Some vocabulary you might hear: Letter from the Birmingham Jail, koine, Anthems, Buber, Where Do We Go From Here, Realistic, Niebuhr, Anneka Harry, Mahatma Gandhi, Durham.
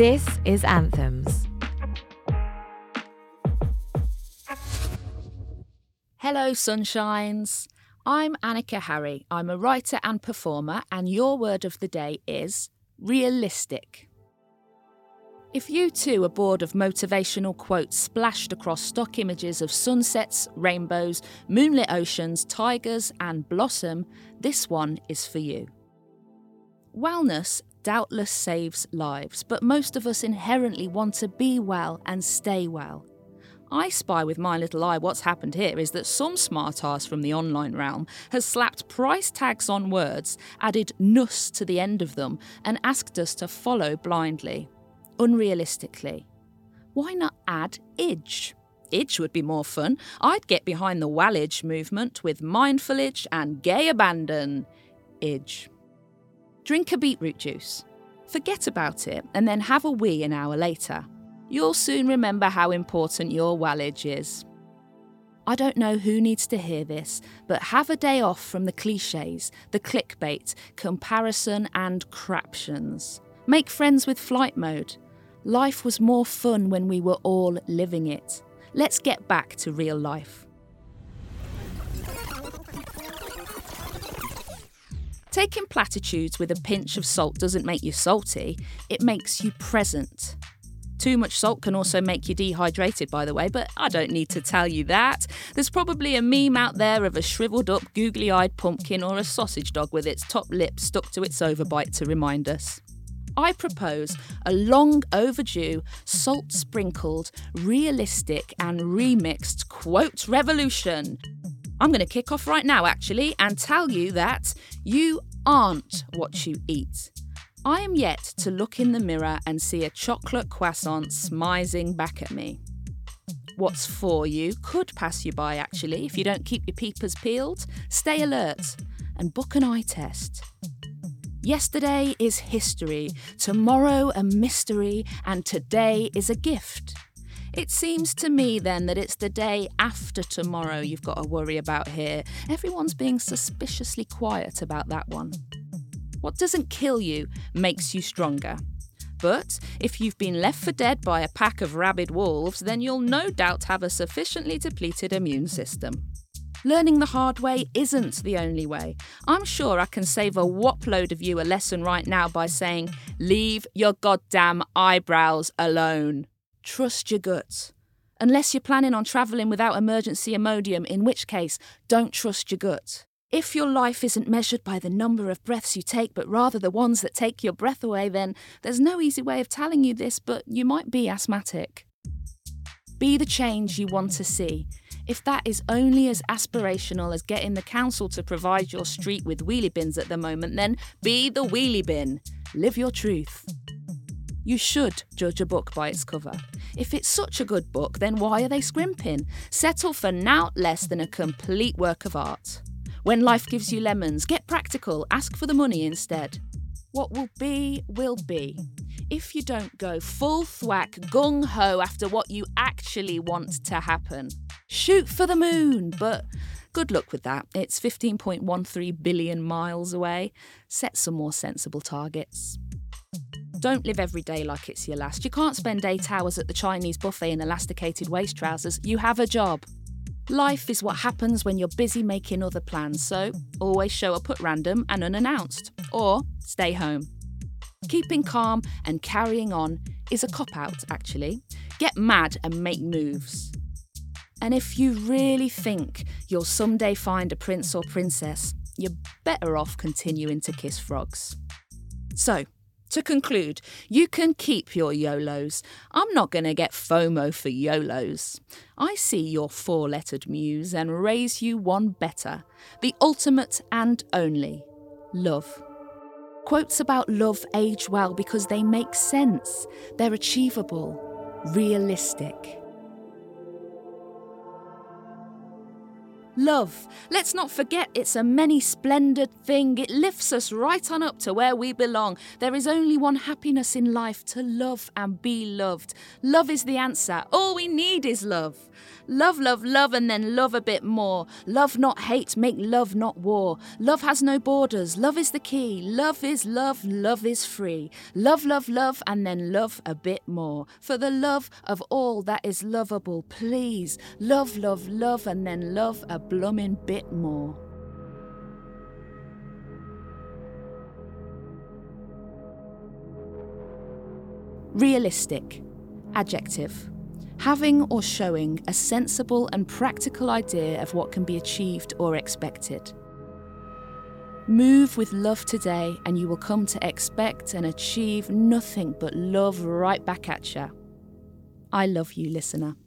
This is Anthems. Hello, Sunshines. I'm Anneka Harry. I'm a writer and performer, and your word of the day is realistic. If you too are bored of motivational quotes splashed across stock images of sunsets, rainbows, moonlit oceans, tigers and blossom, this one is for you. Wellness doubtless saves lives, but most of us inherently want to be well and stay well. I spy with my little eye what's happened here is that some smart-ass from the online realm has slapped price tags on words, added nuss to the end of them and asked us to follow blindly. Unrealistically. Why not add idge? Idge would be more fun. I'd get behind the wallage movement with mindfulage and gay abandon. Idge. Drink a beetroot juice. Forget about it and then have a wee an hour later. You'll soon remember how important your wallage is. I don't know who needs to hear this, but have a day off from the clichés, the clickbait, comparison and craptions. Make friends with flight mode. Life was more fun when we were all living it. Let's get back to real life. Taking platitudes with a pinch of salt doesn't make you salty, it makes you present. Too much salt can also make you dehydrated, by the way, but I don't need to tell you that. There's probably a meme out there of a shriveled up, googly-eyed pumpkin or a sausage dog with its top lip stuck to its overbite to remind us. I propose a long overdue, salt-sprinkled, realistic and remixed quote revolution. I'm going to kick off right now, actually, and tell you that you aren't what you eat. I am yet to look in the mirror and see a chocolate croissant smizing back at me. What's for you could pass you by, actually, if you don't keep your peepers peeled. Stay alert and book an eye test. Yesterday is history, tomorrow a mystery, and today is a gift. It seems to me then that it's the day after tomorrow you've got to worry about here. Everyone's being suspiciously quiet about that one. What doesn't kill you makes you stronger. But if you've been left for dead by a pack of rabid wolves, then you'll no doubt have a sufficiently depleted immune system. Learning the hard way isn't the only way. I'm sure I can save a whopload of you a lesson right now by saying, leave your goddamn eyebrows alone. Trust your gut. Unless you're planning on travelling without emergency Imodium, in which case, don't trust your gut. If your life isn't measured by the number of breaths you take, but rather the ones that take your breath away, then there's no easy way of telling you this, but you might be asthmatic. Be the change you want to see. If that is only as aspirational as getting the council to provide your street with wheelie bins at the moment, then be the wheelie bin. Live your truth. You should judge a book by its cover. If it's such a good book, then why are they scrimping? Settle for naught less than a complete work of art. When life gives you lemons, get practical, ask for the money instead. What will be, will be. If you don't go full thwack, gung-ho after what you actually want to happen. Shoot for the moon, but good luck with that. It's 15.13 billion miles away. Set some more sensible targets. Don't live every day like it's your last. You can't spend 8 hours at the Chinese buffet in elasticated waist trousers. You have a job. Life is what happens when you're busy making other plans, so always show up at random and unannounced, or stay home. Keeping calm and carrying on is a cop-out, actually. Get mad and make moves. And if you really think you'll someday find a prince or princess, you're better off continuing to kiss frogs. So, to conclude, you can keep your YOLOs. I'm not going to get FOMO for YOLOs. I see your 4-lettered muse and raise you one better. The ultimate and only. Love. Quotes about love age well because they make sense. They're achievable. Realistic. Love. Let's not forget it's a many-splendored thing. It lifts us right on up to where we belong. There is only one happiness in life, to love and be loved. Love is the answer. All we need is love. Love, love, love, and then love a bit more. Love, not hate, make love, not war. Love has no borders, love is the key. Love is love, love is free. Love, love, love, and then love a bit more. For the love of all that is lovable, please. Love, love, love, and then love a bloomin' bit more. Realistic. Adjective. Having or showing a sensible and practical idea of what can be achieved or expected. Move with love today and you will come to expect and achieve nothing but love right back at you. I love you, listener.